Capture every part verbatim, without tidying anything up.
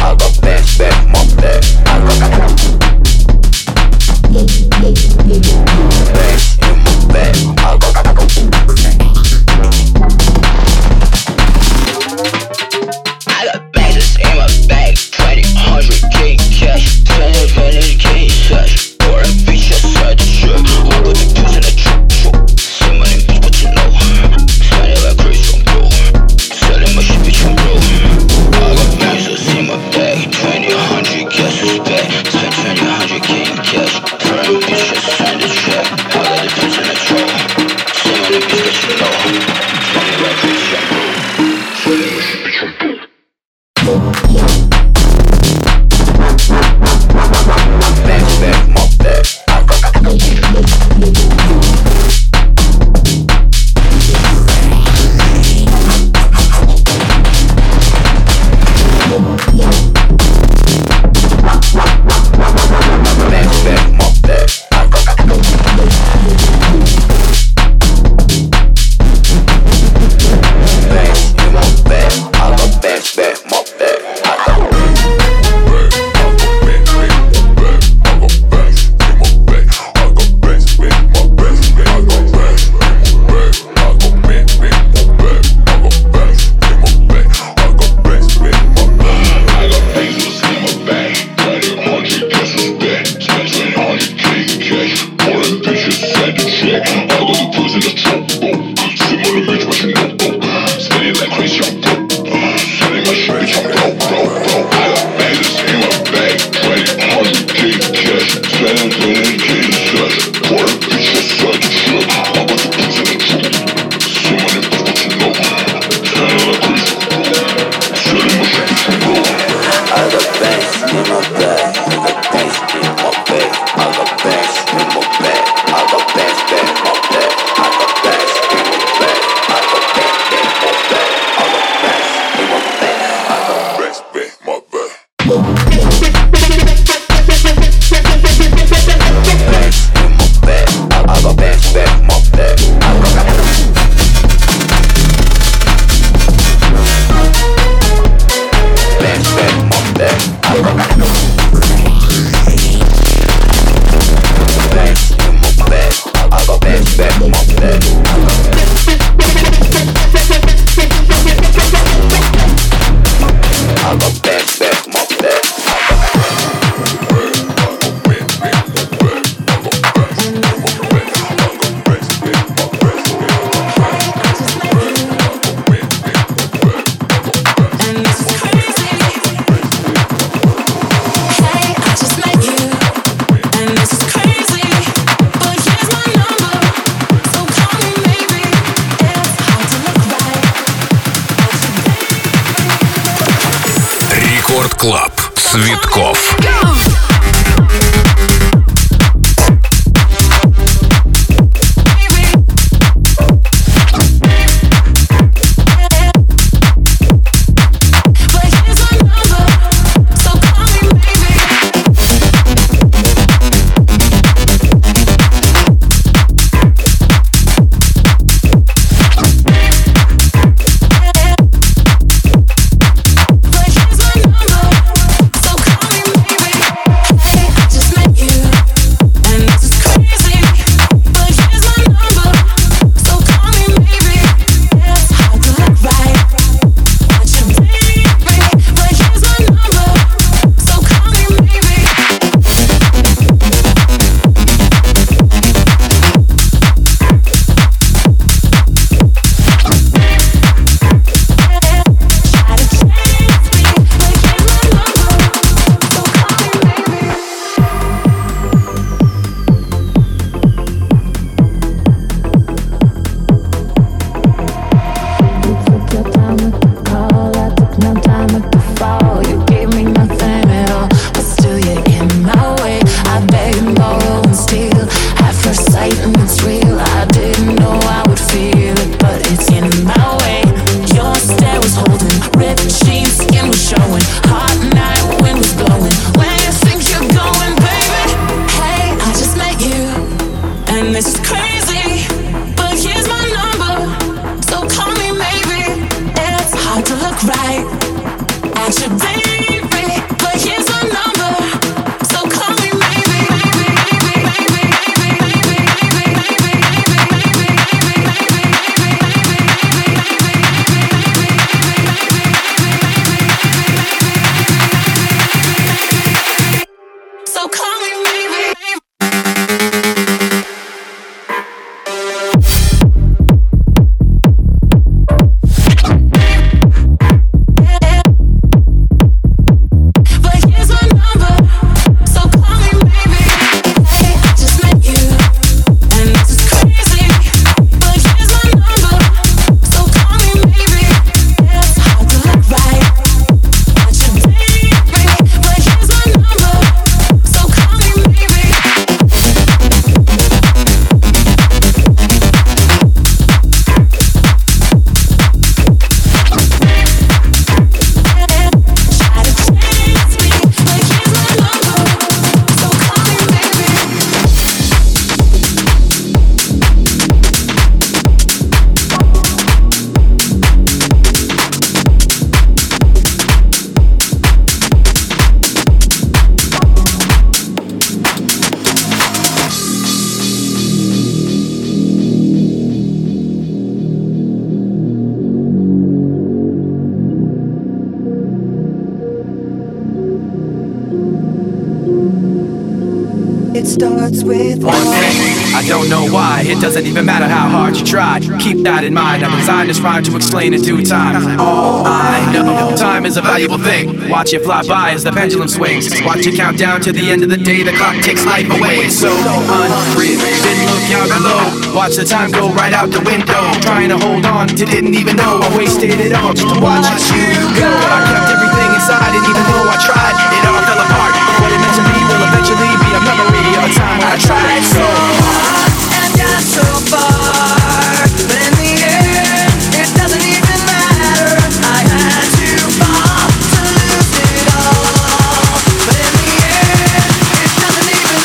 I got Club Цветкоff. it starts with one thing. I don't know why, it doesn't even matter how hard you try. Keep that in mind, I've designed this rhyme to explain in due time. All I know, time is a valuable thing. Watch it fly by as the pendulum swings. Watch it count down to the end of the day. The clock takes life away, it's so unreal. Didn't look out below, watch the time go right out the window. Trying to hold on to didn't even know. I wasted it all just to watch you go. I kept everything inside and even though I tried, it all fell apart. What it meant to me will eventually be a memory of a time when I tried so hard and got so far. But in the end, it doesn't even matter. I had to fall to lose it all. But in the end, it doesn't even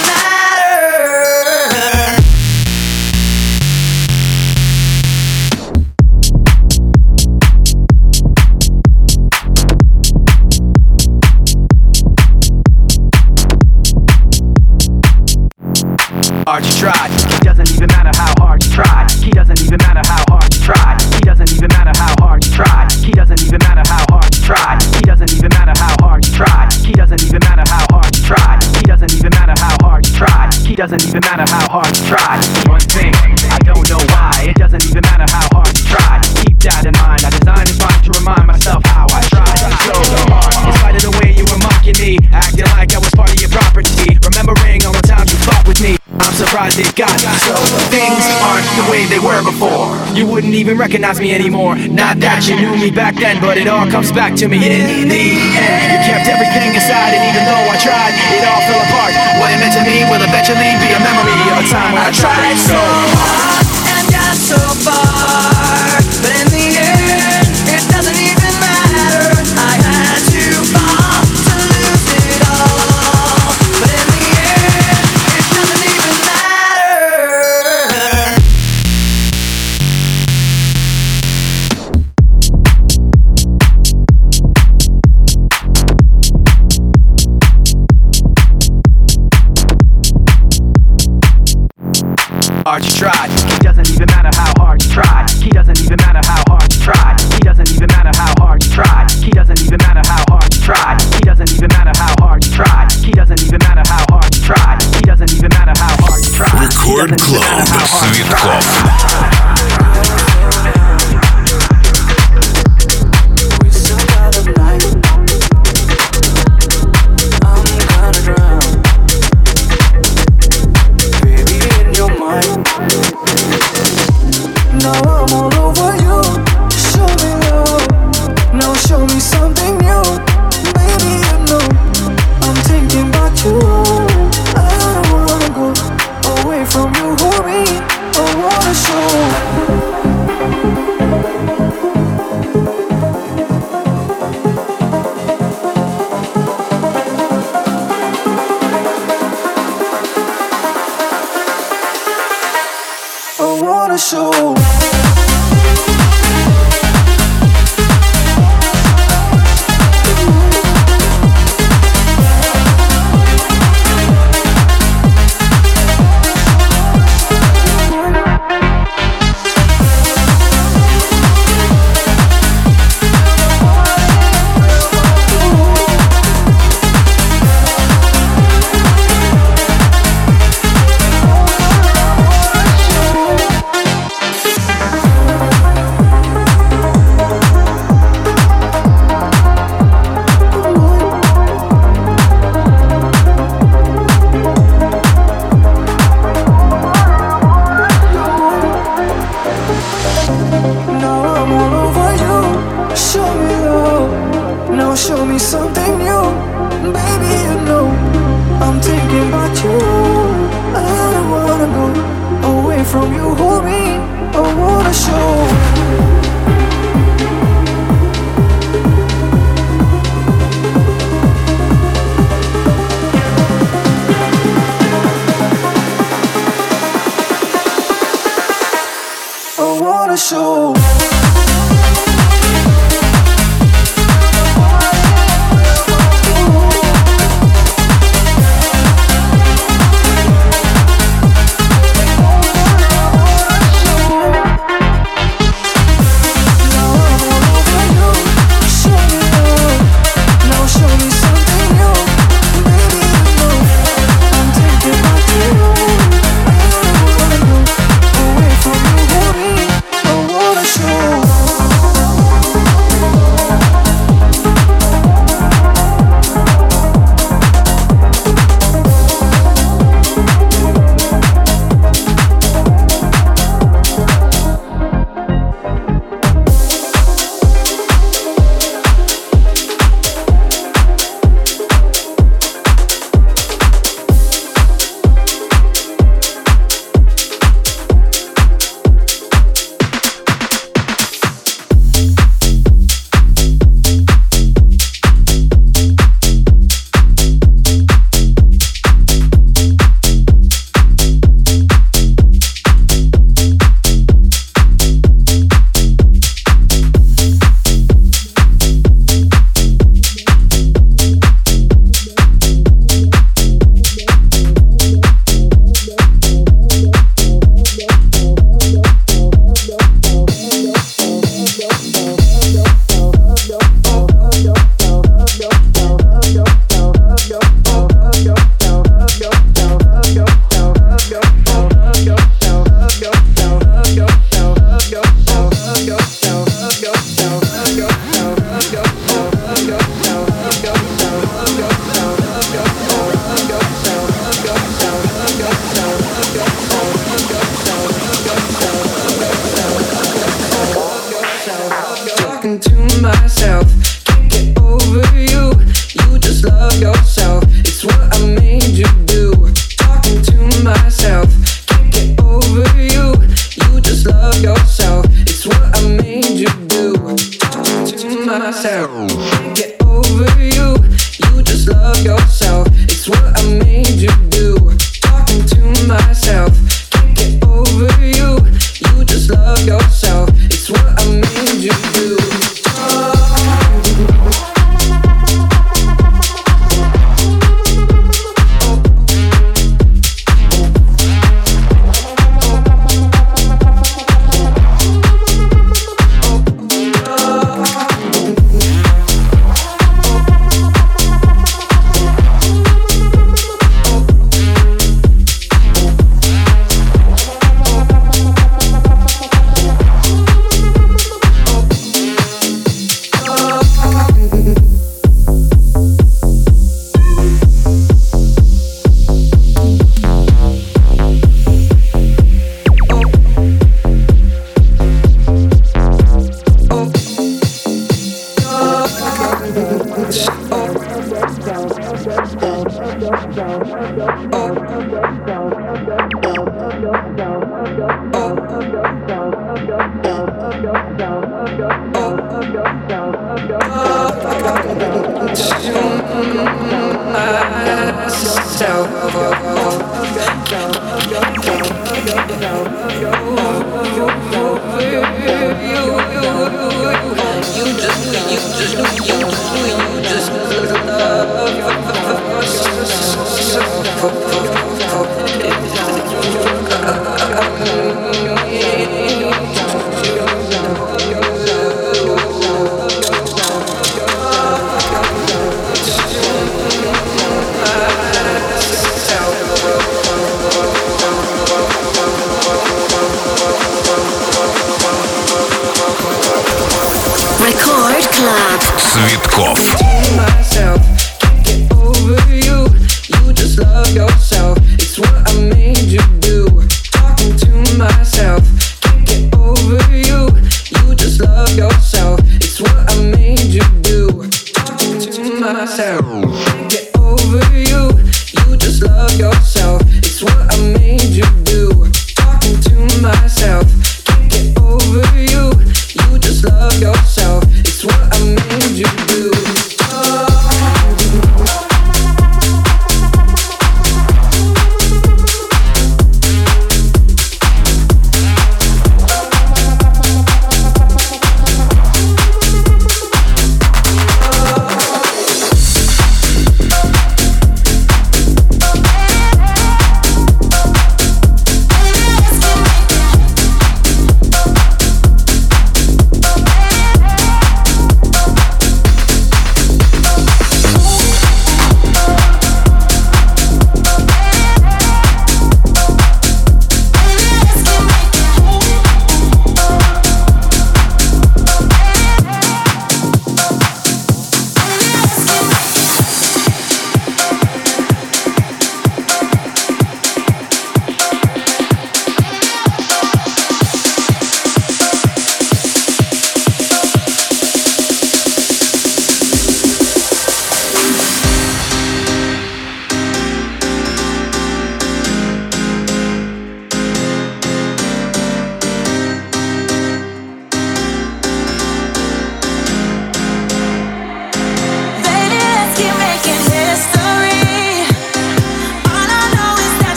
matter. Hard you tried. Doesn't even matter how hard you try. One thing, I don't know why. It doesn't even matter how hard you try. Keep that in mind. I designed this rhyme to remind myself how I tried so hard. In spite of the way you were mocking me, acting like I was part of your property, remembering all the times you fought with me. I'm surprised it got so. Things aren't the way they were before. You wouldn't even recognize me anymore. Not that you knew me back then, but it all comes back to me in the end. You kept everything inside, and even though I tried, it all fell apart. What it meant to me will eventually be a memory of a time when I tried so hard and got so far. But in the end, it doesn't even matter. I had to fall to lose it all. But in the end, it doesn't even matter. Hard you tried. It doesn't even matter how hard you tried. He doesn't even matter how hard you tried. He doesn't even matter how hard you tried. He doesn't even matter how hard you tried. He doesn't even matter how hard you tried. He doesn't even matter how hard you tried. He doesn't even matter how hard you tried. Record Club, Цветкoff.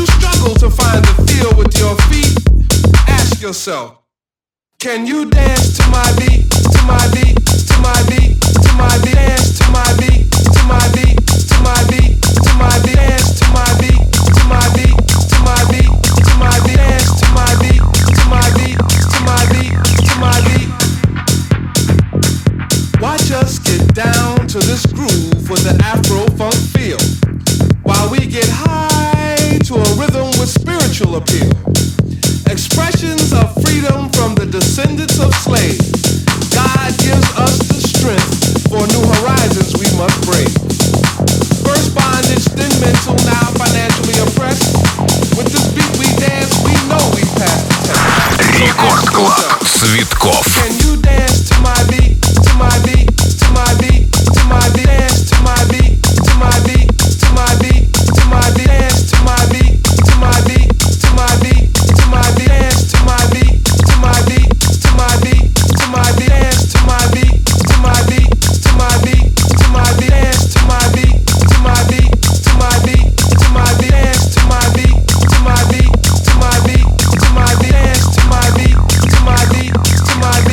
you struggle to find the feel with your feet, ask yourself, can you dance to my beat, to my beat, to my beat, to my beat, dance to my beat, to my beat, to my beat, to my beat, dance to my beat, to my beat, to my beat, to my beat, dance to my beat, to my beat, to my beat, to my beat. Watch us get down to this groove with an Afro-funk feel, while we get high to a rhythm with spiritual appeal. Expressions of freedom from the descendants of slaves. God gives us the strength for new horizons we must break. First bondage, then mental, now financially oppressed. With this beat we dance, we know we pass the test. Record Club, Цветкoff. Can you dance to my beat, to my beat, to my beat, to my beat, dance to my beat, to my beat, to my beat? To my beat, dance to my beat, to my beat, to my beat, to my beat, dance to my beat, to my beat, to my beat, to my beat, dance to my beat, to my beat, to my beat, to my beat, dance to my beat, to my beat, to my beat, to my beat, dance to my beat, to my beat, to my beat, to my beat, dance to my beat, to my beat, to my beat.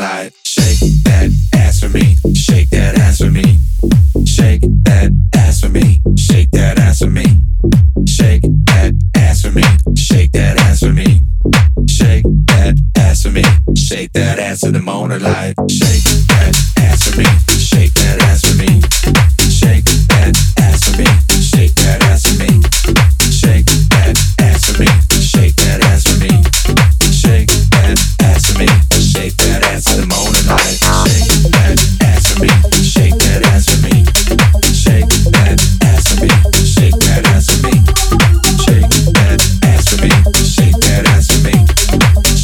light. Shake that ass for me. Shake that ass for me. Shake that ass for me. Shake that ass for me. Shake that ass for me. Shake that ass for me. Shake that ass for me. Shake that ass in the morning light. Shake that ass for me. Shake that ass for me. Shake that ass for me. Shake that ass for me. Shake that ass for me. Shake that ass for me. Shake that ass for me. Shake that ass in the morning light. Shake that ass for me. Shake that ass for me. Shake that ass for me. Shake that ass for me. Shake that ass for me. Shake that ass for me.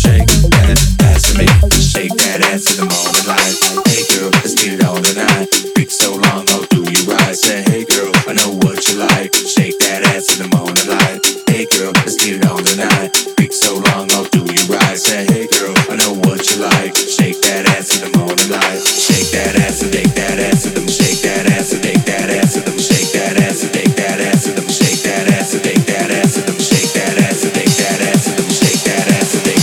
Shake that ass for me. Shake that ass in the morning light. Hey girl, let's get it on tonight. Been so long, I'll do you right. Say hey girl, I know what you like. Shake that ass in the morning light. Hey girl, let's get it on tonight. Been so long, I'll do you right. Say hey girl, I know what you like. Shake that ass in the morning light. Shake that ass and take that ass with them. Shake that ass and take that ass with them. Shake that ass and take that ass with them. Shake that ass and take that ass with them. Shake that ass and take that ass with them. Shake that ass and take that ass with them.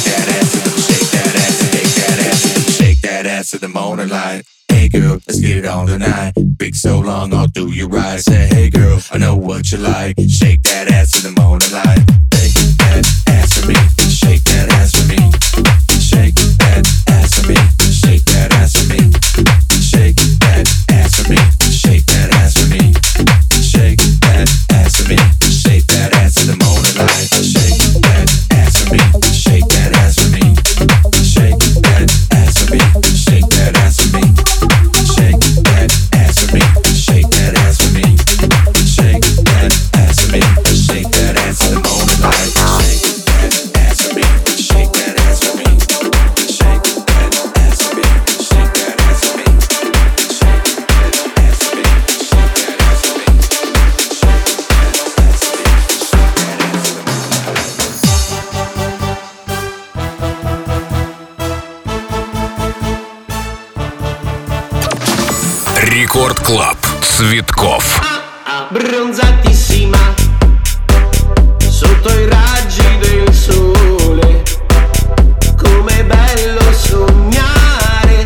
Shake that ass and take that ass with them. Shake that ass in the morning light. Hey girl, let's get it on tonight. Big so long, I'll do you right. Say hey girl, I know what you like. Shake that ass in the morning light. Take that ass for me. Shake that ass for me. Shake that ass for me. Shake that ass for me. Shake that ass for me. Shake that ass for me. Shake that ass for me. Shake that ass in the morning light. Shake that ass for me. Shake that ass for me. Shake that ass for me. Shake that ass for me. Shake that ass for me, shake that ass for me, shake that ass for me, shake that ass in the morning light, shake that ass for me, shake that ass for me, shake that ass for me, shake that ass for me, shake that ass for me, shake that ass for me, shake that ass for me, shake that ass in the morning light. Record Club. Цветкoff. Abbronzatissima sotto i raggi del sole. Com'è bello sognare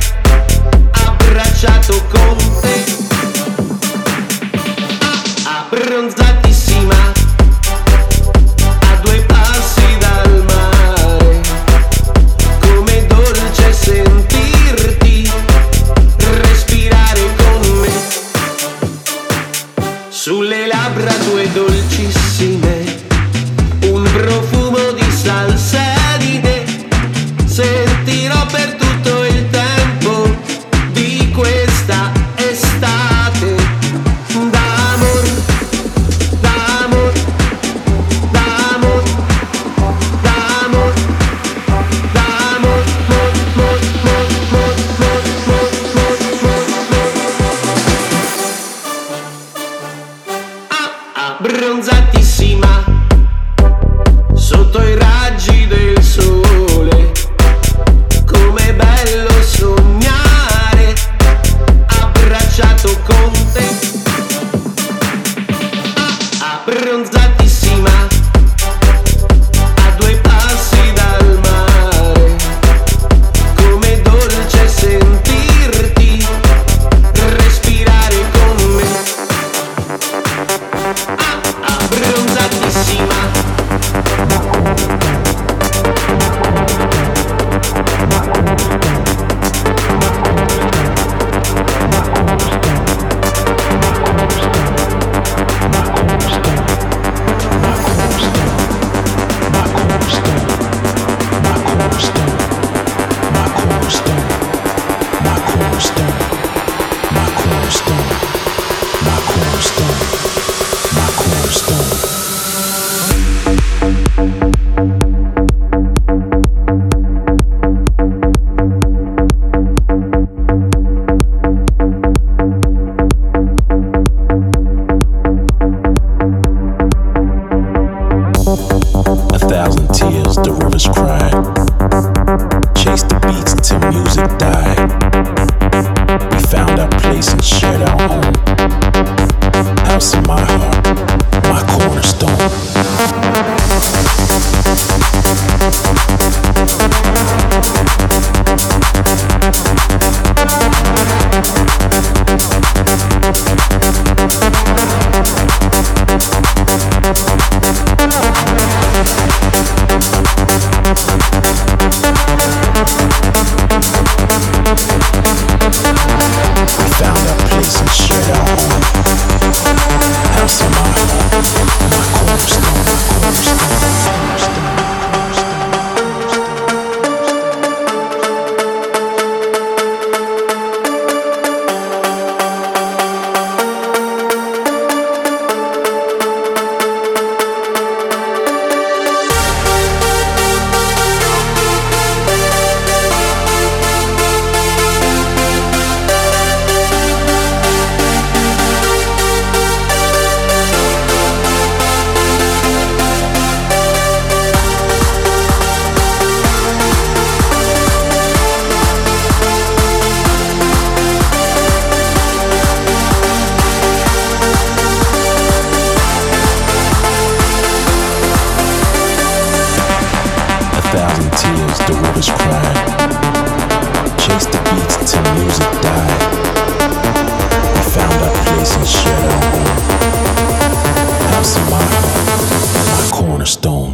abbracciato con te. Abbronzatissima a due passi dal mare. Com'è dolce sentirti respirare. Sulle labbra tue dolcissime, un profumo di salsedine, sentirò per tutto il tempo di questa estate. D'amor, d'amor, d'amor, d'amor, d'amor, mor, mor, mor, mor, mor, mor, mor, mor, mor. Abbronzatissima sotto i raggi del sole, com'è bello sognare abbracciato con te. Abbronzatissima a due passi dal mare, com'è dolce sentirti respirare con me. Abbronzatissima. We'll be right back. tears, the rivers cry. Chase the beats till music died. We found our place and shared our home. House in my heart, my cornerstone.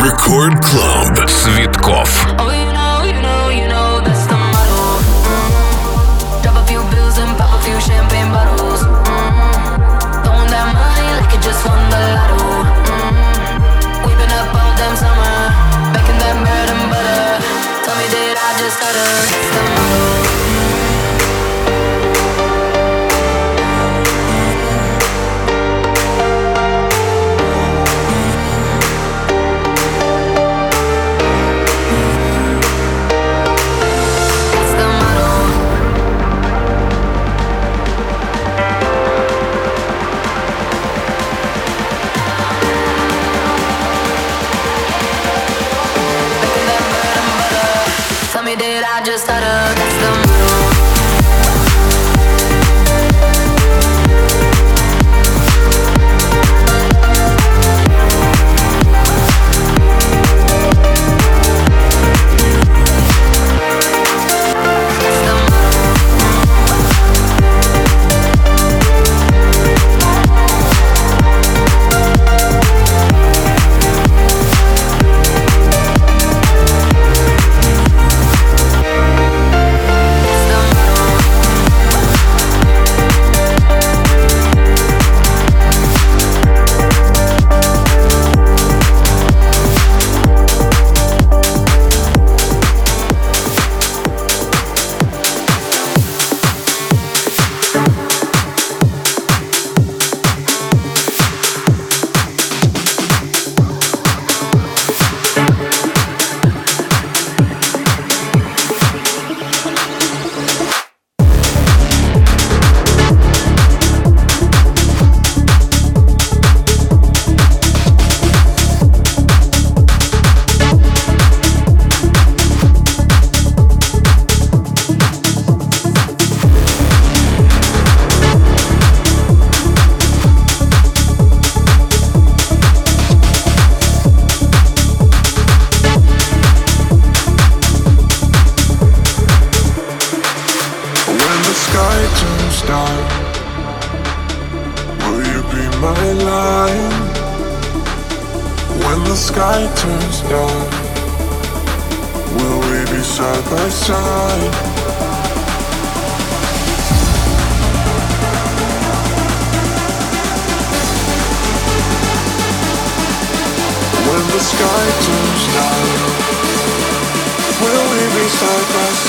Record Club Цветкoff. Sky turns down, will we be side by side?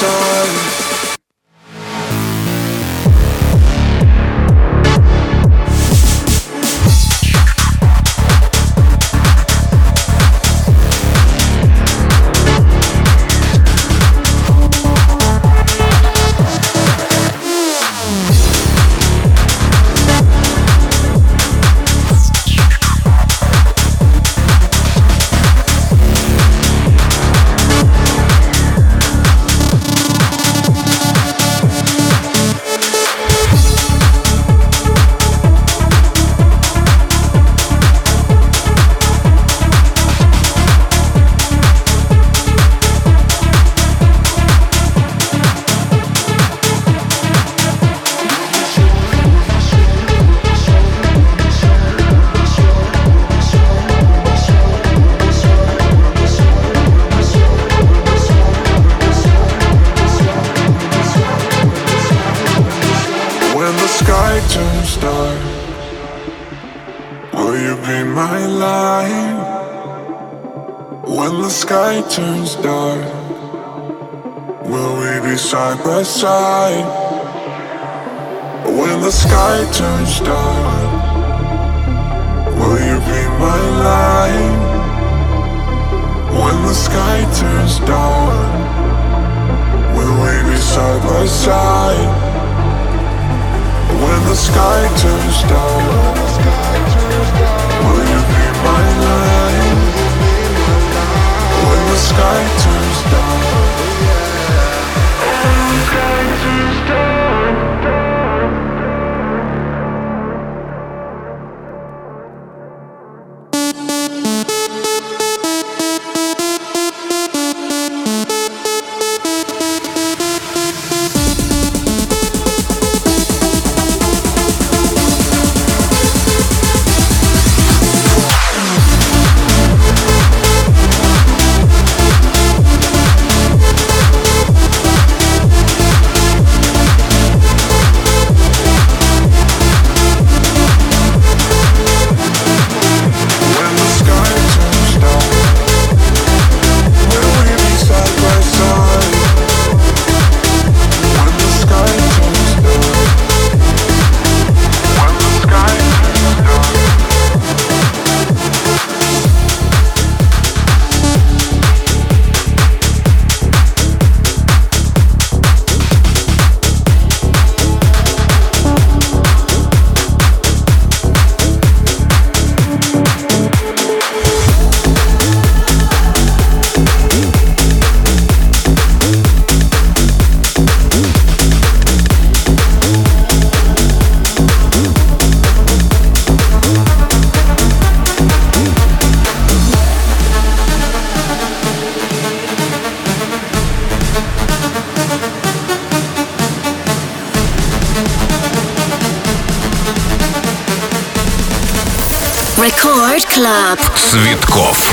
Record Club. Цветкoff.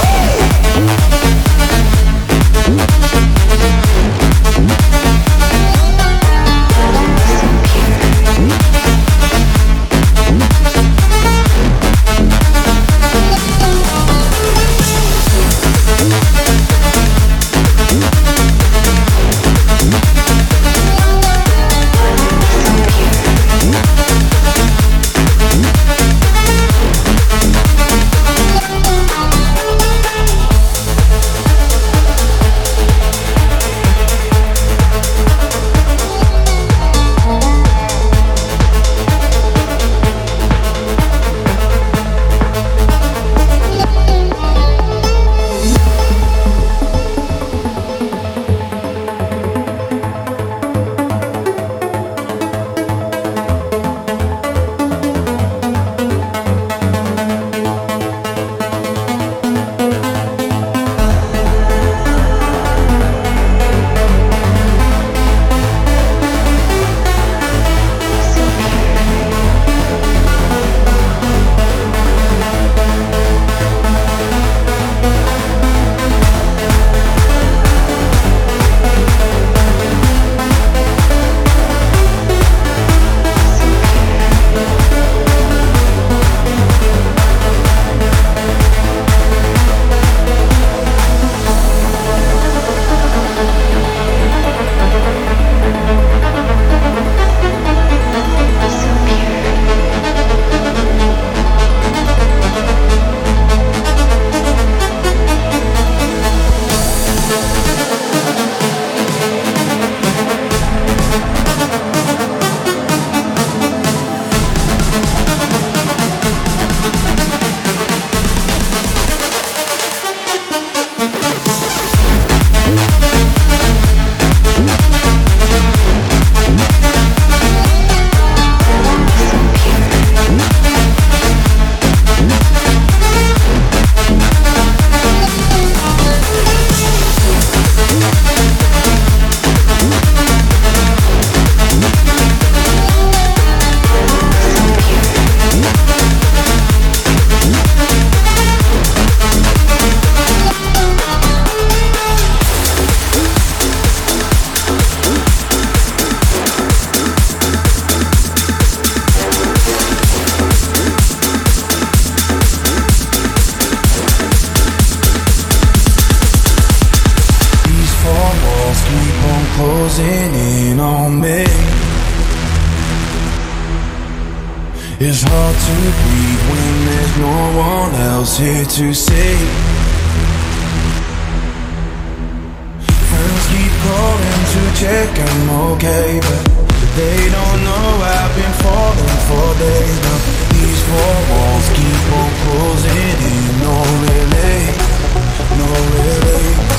closing in on me. It's hard to breathe when there's no one else here to save. Friends keep calling to check I'm okay, but they don't know I've been falling for days now. These four walls keep on closing in, no relief, no relief.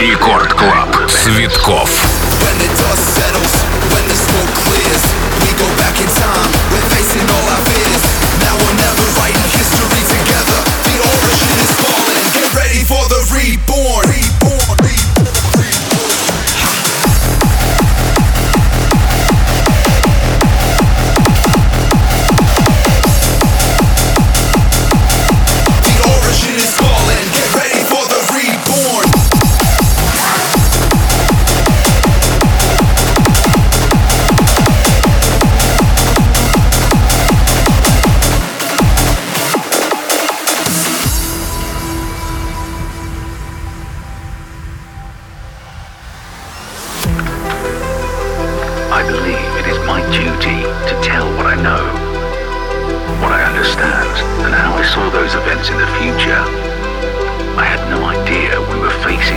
Record Club, Цветкoff. When the dust settles, when the smoke clears, we go back in time, we're facing all our fears. Now or never, writing history together. The origin is falling, get ready for the reborn. Reborn, reborn, reborn. The origin is falling, get ready for the reborn. In the future, I had no idea we were facing